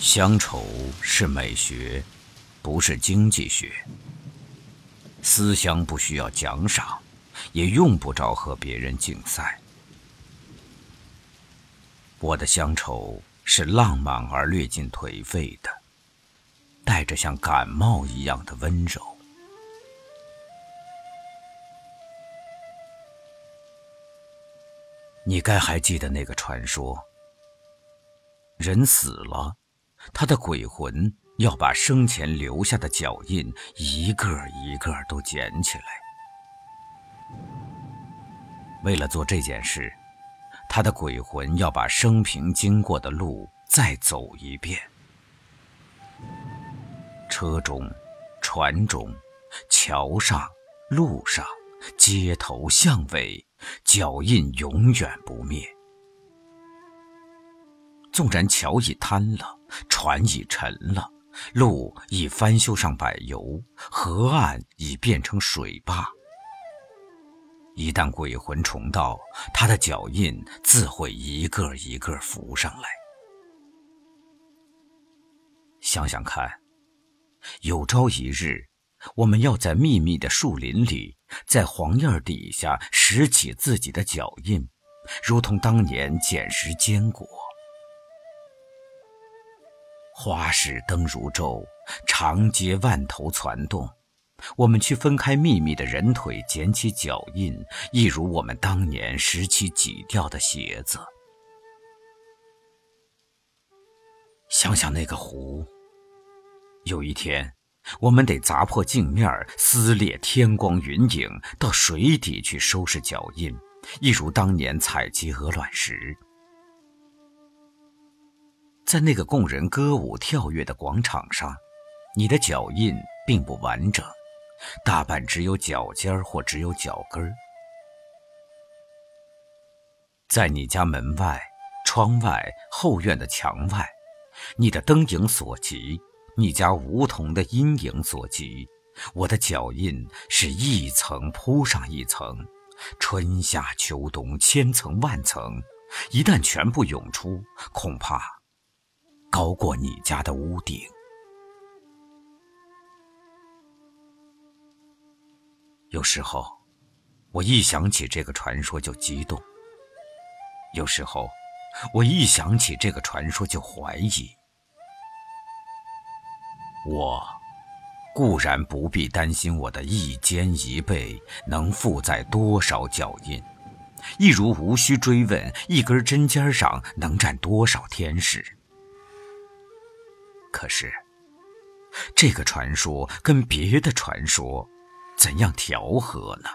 乡愁是美学，不是经济学。思乡不需要奖赏，也用不着和别人竞赛。我的乡愁是浪漫而略尽颓废的，带着像感冒一样的温柔。你该还记得那个传说，人死了，他的鬼魂要把生前留下的脚印一个一个都捡起来。为了做这件事，他的鬼魂要把生平经过的路再走一遍。车中、船中、桥上、路上、街头巷尾，脚印永远不灭。纵然桥已瘫了，船已沉了，路已翻修上柏油，河岸已变成水坝，一旦鬼魂重到，他的脚印自会一个一个浮上来。想想看，有朝一日，我们要在秘密的树林里，在黄叶底下拾起自己的脚印，如同当年捡拾坚果。花市灯如昼，长街万头攒动，我们去分开密密的人腿，捡起脚印，一如我们当年拾起挤掉的鞋子。想想那个湖，有一天我们得砸破镜面，撕裂天光云影，到水底去收拾脚印，一如当年采集鹅卵石。在那个供人歌舞跳跃的广场上，你的脚印并不完整，大半只有脚尖或只有脚跟。在你家门外、窗外、后院的墙外，你的灯影所及，你家梧桐的阴影所及，我的脚印是一层铺上一层，春夏秋冬千层万层，一旦全部涌出，恐怕高过你家的屋顶。有时候我一想起这个传说就激动，有时候我一想起这个传说就怀疑。我固然不必担心我的一肩一背能负载多少脚印，一如无需追问一根针尖上能站多少天使。可是，这个传说跟别的传说怎样调和呢？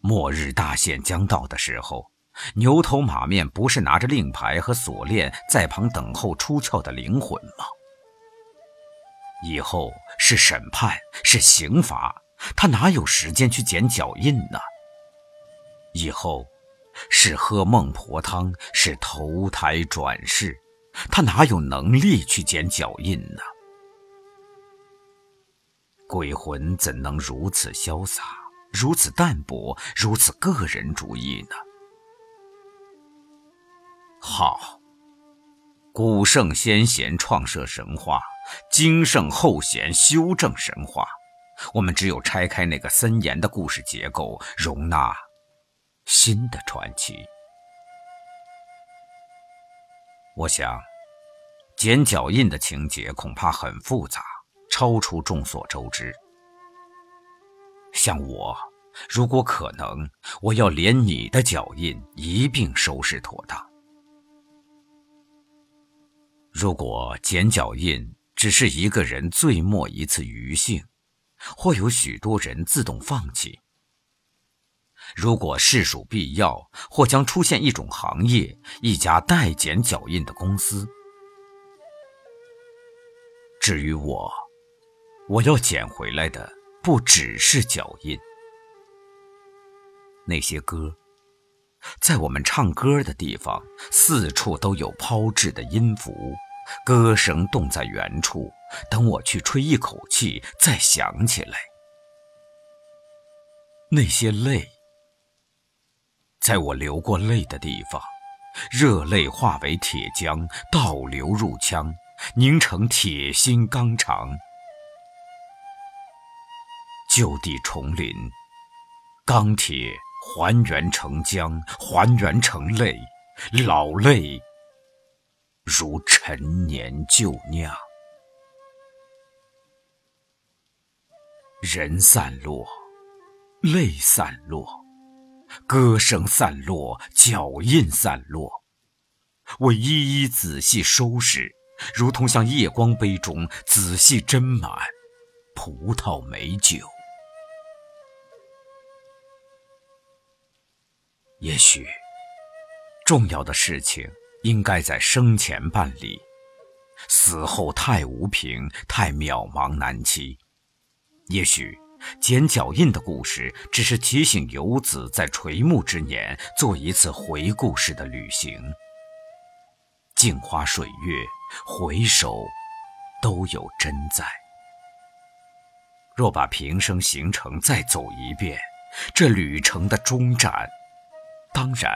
末日大限将到的时候，牛头马面不是拿着令牌和锁链在旁等候出窍的灵魂吗？以后是审判，是刑罚，他哪有时间去捡脚印呢？以后是喝孟婆汤，是投胎转世，他哪有能力去捡脚印呢？鬼魂怎能如此潇洒，如此淡泊，如此个人主义呢？好，古圣先贤创设神话，今圣后贤修正神话，我们只有拆开那个森严的故事结构，容纳新的传奇。我想，捡脚印的情节恐怕很复杂，超出众所周知。像我，如果可能，我要连你的脚印一并收拾妥当。如果捡脚印只是一个人最末一次余兴，或有许多人自动放弃。如果事属必要，或将出现一种行业，一家代捡脚印的公司。至于我，我要捡回来的不只是脚印。那些歌，在我们唱歌的地方，四处都有抛掷的音符，歌声冻在原处，等我去吹一口气，再响起来。那些泪，在我流过泪的地方，热泪化为铁浆，倒流入腔，凝成铁心钢肠。就地重临，钢铁还原成浆，还原成泪，老泪如陈年旧酿。人散落，泪散落，歌声散落，脚印散落，我一一仔细收拾，如同像夜光杯中仔细斟满葡萄美酒。也许重要的事情应该在生前办理，死后太无凭，太渺茫难期。也许剪脚印的故事只是提醒游子在垂暮之年做一次回顾式的旅行，镜花水月，回首都有真在。若把平生行程再走一遍，这旅程的终站当然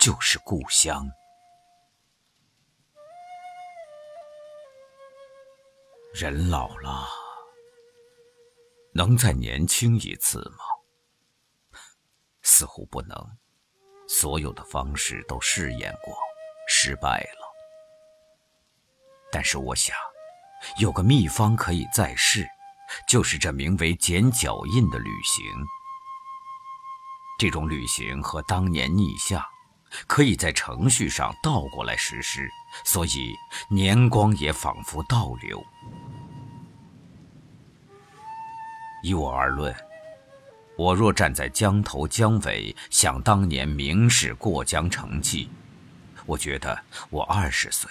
就是故乡。人老了能再年轻一次吗？似乎不能，所有的方式都试验过，失败了。但是我想，有个秘方可以再试，就是这名为剪脚印的旅行。这种旅行和当年逆向，可以在程序上倒过来实施，所以年光也仿佛倒流。依我而论，我若站在江头江尾，想当年明史过江成记，我觉得我20岁。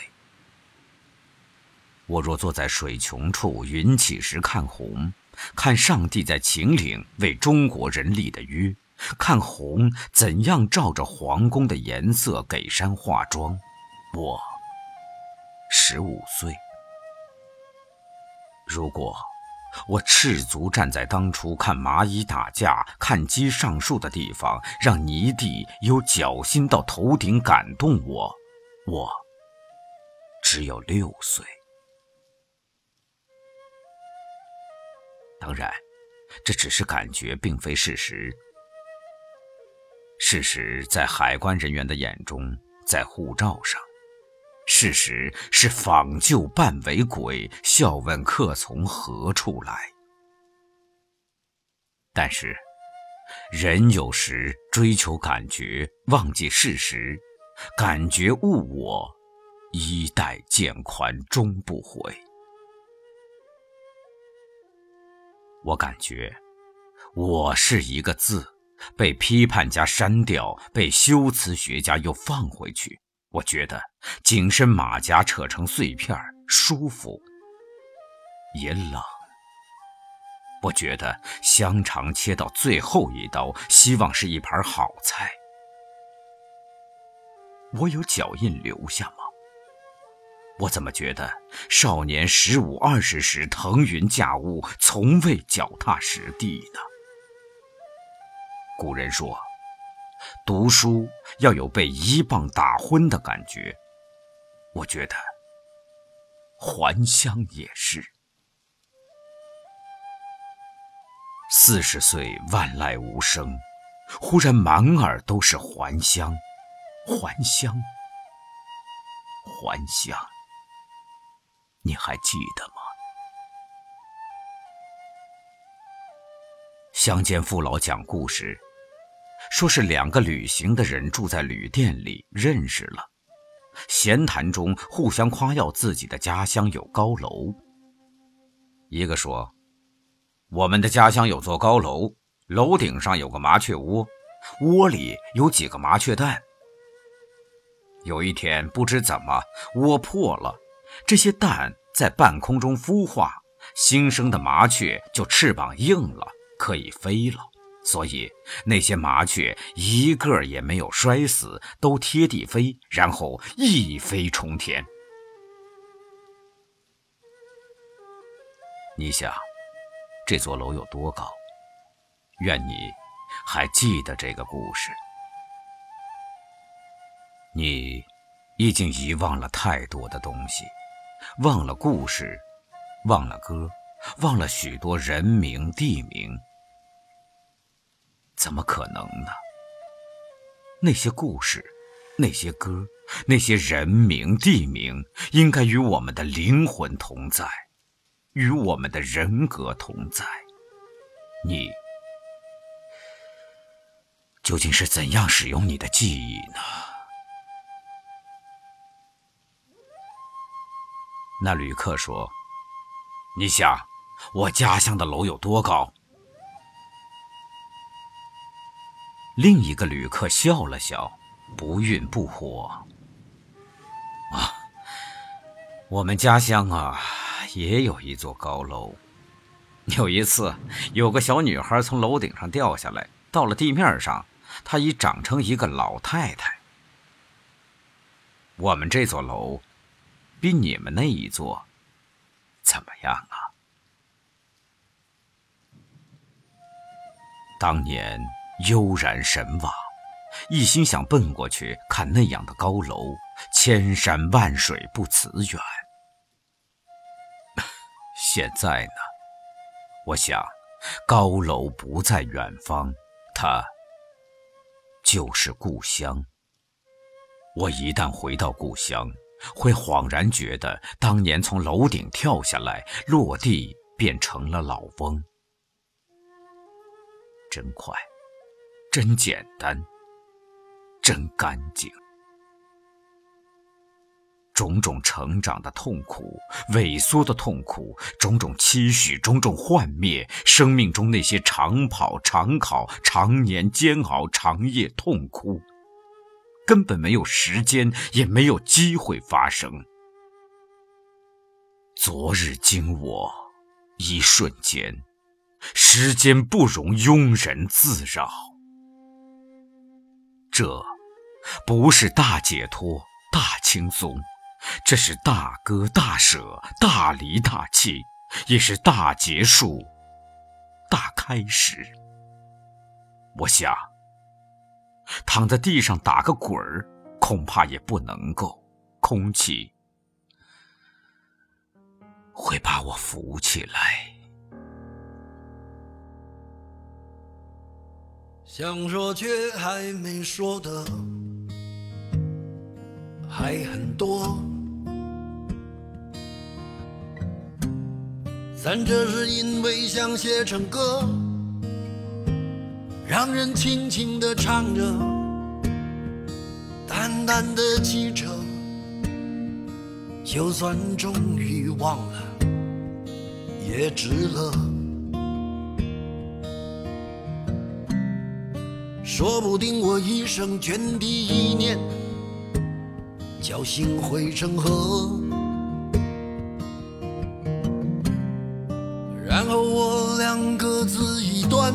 我若坐在水穷处，云起时看红，看上帝在秦岭为中国人立的约，看红怎样照着皇宫的颜色给山化妆，我15岁。如果我赤足站在当初看蚂蚁打架、看鸡上树的地方，让泥地由脚心到头顶感动我，我只有6岁。当然，这只是感觉，并非事实。事实在海关人员的眼中，在护照上。事实是仿旧半为鬼，笑问客从何处来。但是人有时追求感觉，忘记事实，感觉误我，衣带渐宽终不悔。我感觉我是一个字，被批判家删掉，被修辞学家又放回去。我觉得紧身马甲扯成碎片，舒服也冷。我觉得香肠切到最后一刀，希望是一盘好菜。我有脚印留下吗？我怎么觉得少年15、20时腾云驾雾，从未脚踏实地呢？古人说，读书要有被一棒打昏的感觉，我觉得还乡也是。40岁万籁无声，忽然满耳都是还乡，还乡，还乡，你还记得吗？乡间父老讲故事，说是2个旅行的人住在旅店里认识了，闲谈中互相夸耀自己的家乡有高楼。一个说，我们的家乡有座高楼，楼顶上有个麻雀窝，窝里有几个麻雀蛋。有一天不知怎么窝破了，这些蛋在半空中孵化，新生的麻雀就翅膀硬了，可以飞了。所以那些麻雀一个也没有摔死，都贴地飞，然后一飞冲天。你想，这座楼有多高？愿你还记得这个故事。你已经遗忘了太多的东西，忘了故事，忘了歌，忘了许多人名地名。怎么可能呢？那些故事，那些歌，那些人名地名，应该与我们的灵魂同在，与我们的人格同在。你究竟是怎样使用你的记忆呢？那旅客说：“你想，我家乡的楼有多高？”另一个旅客笑了笑，不愠不火：“啊，我们家乡啊，也有一座高楼。有一次，有个小女孩从楼顶上掉下来，到了地面上，她已长成一个老太太。我们这座楼比你们那一座怎么样啊？”当年悠然神往，一心想奔过去看那样的高楼，千山万水不辞远。现在呢，我想高楼不在远方，它就是故乡。我一旦回到故乡，会恍然觉得当年从楼顶跳下来，落地便成了老翁。真快，真简单，真干净。种种成长的痛苦，萎缩的痛苦，种种期许，种种幻灭，生命中那些长跑、长考、常年煎熬、长夜痛哭，根本没有时间，也没有机会发生。昨日经我，一瞬间，时间不容庸人自扰。这不是大解脱、大轻松，这是大割大舍、大离大弃，也是大结束、大开始。我想，躺在地上打个滚儿，恐怕也不能够。空气会把我扶起来。想说却还没说的还很多，但这是因为想写成歌，让人轻轻地唱着，淡淡的记着，就算终于忘了也值了。说不定我一生涓滴一念，侥幸汇成河，然后我俩各自一端，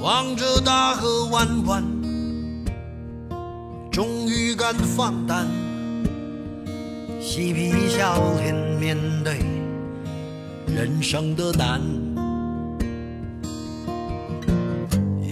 望着大河弯弯，终于敢放胆，嬉皮笑脸面对人生的难。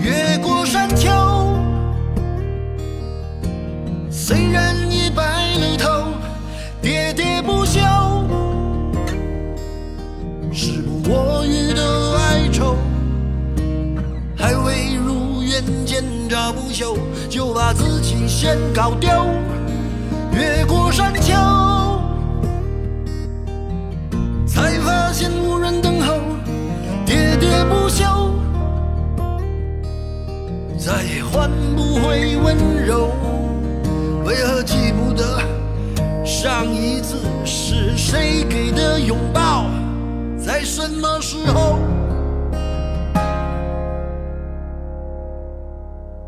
越过山丘。虽然已白了头，喋喋不休，时不我予的哀愁，还未入见着不朽，就把自己先搞丢。越过山丘，才发现无人等候，喋喋不休，再也换不回温柔。为何记不得上一次是谁给的拥抱，在什么时候？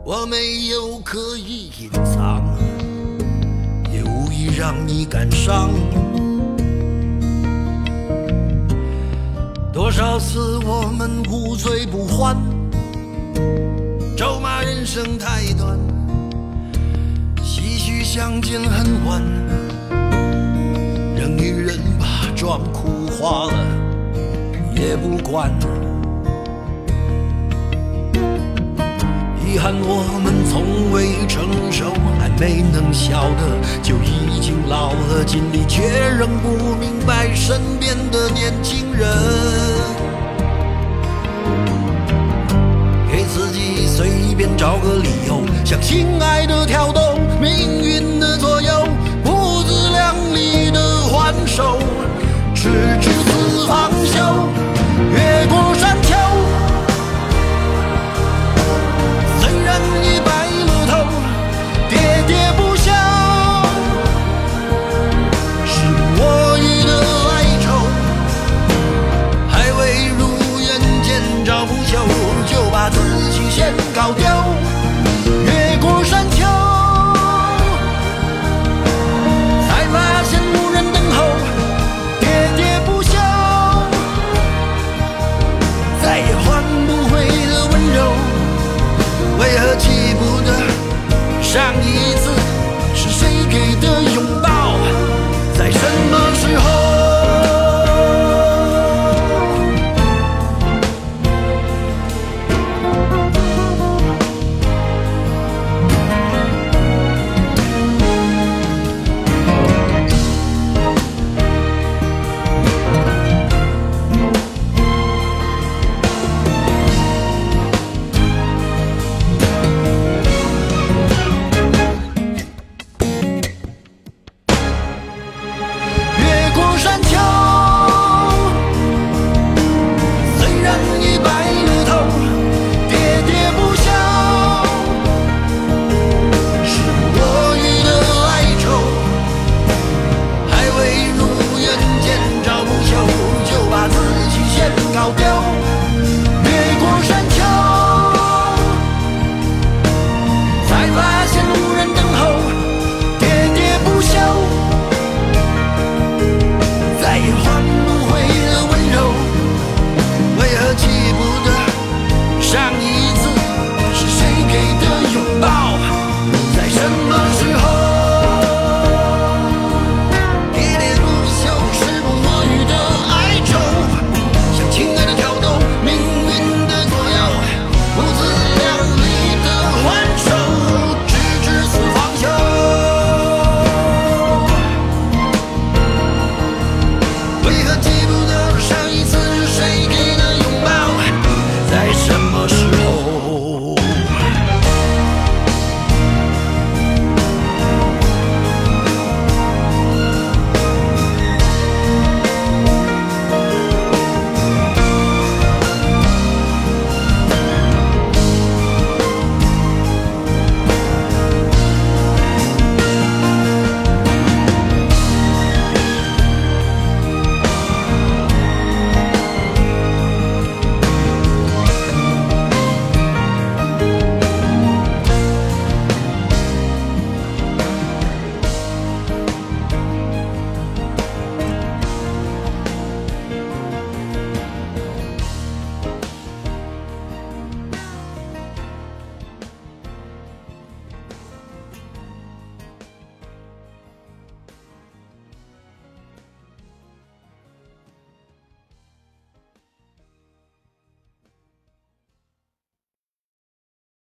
我没有刻意隐藏，也无意让你感伤。多少次我们无醉不欢，咒骂人生太短，唏嘘相见恨晚，人与人把妆哭花了也不管。遗憾我们从未成熟，还没能笑得就已经老了，尽力却仍不明白身边的年轻人，给自己随便找个理由，向心爱的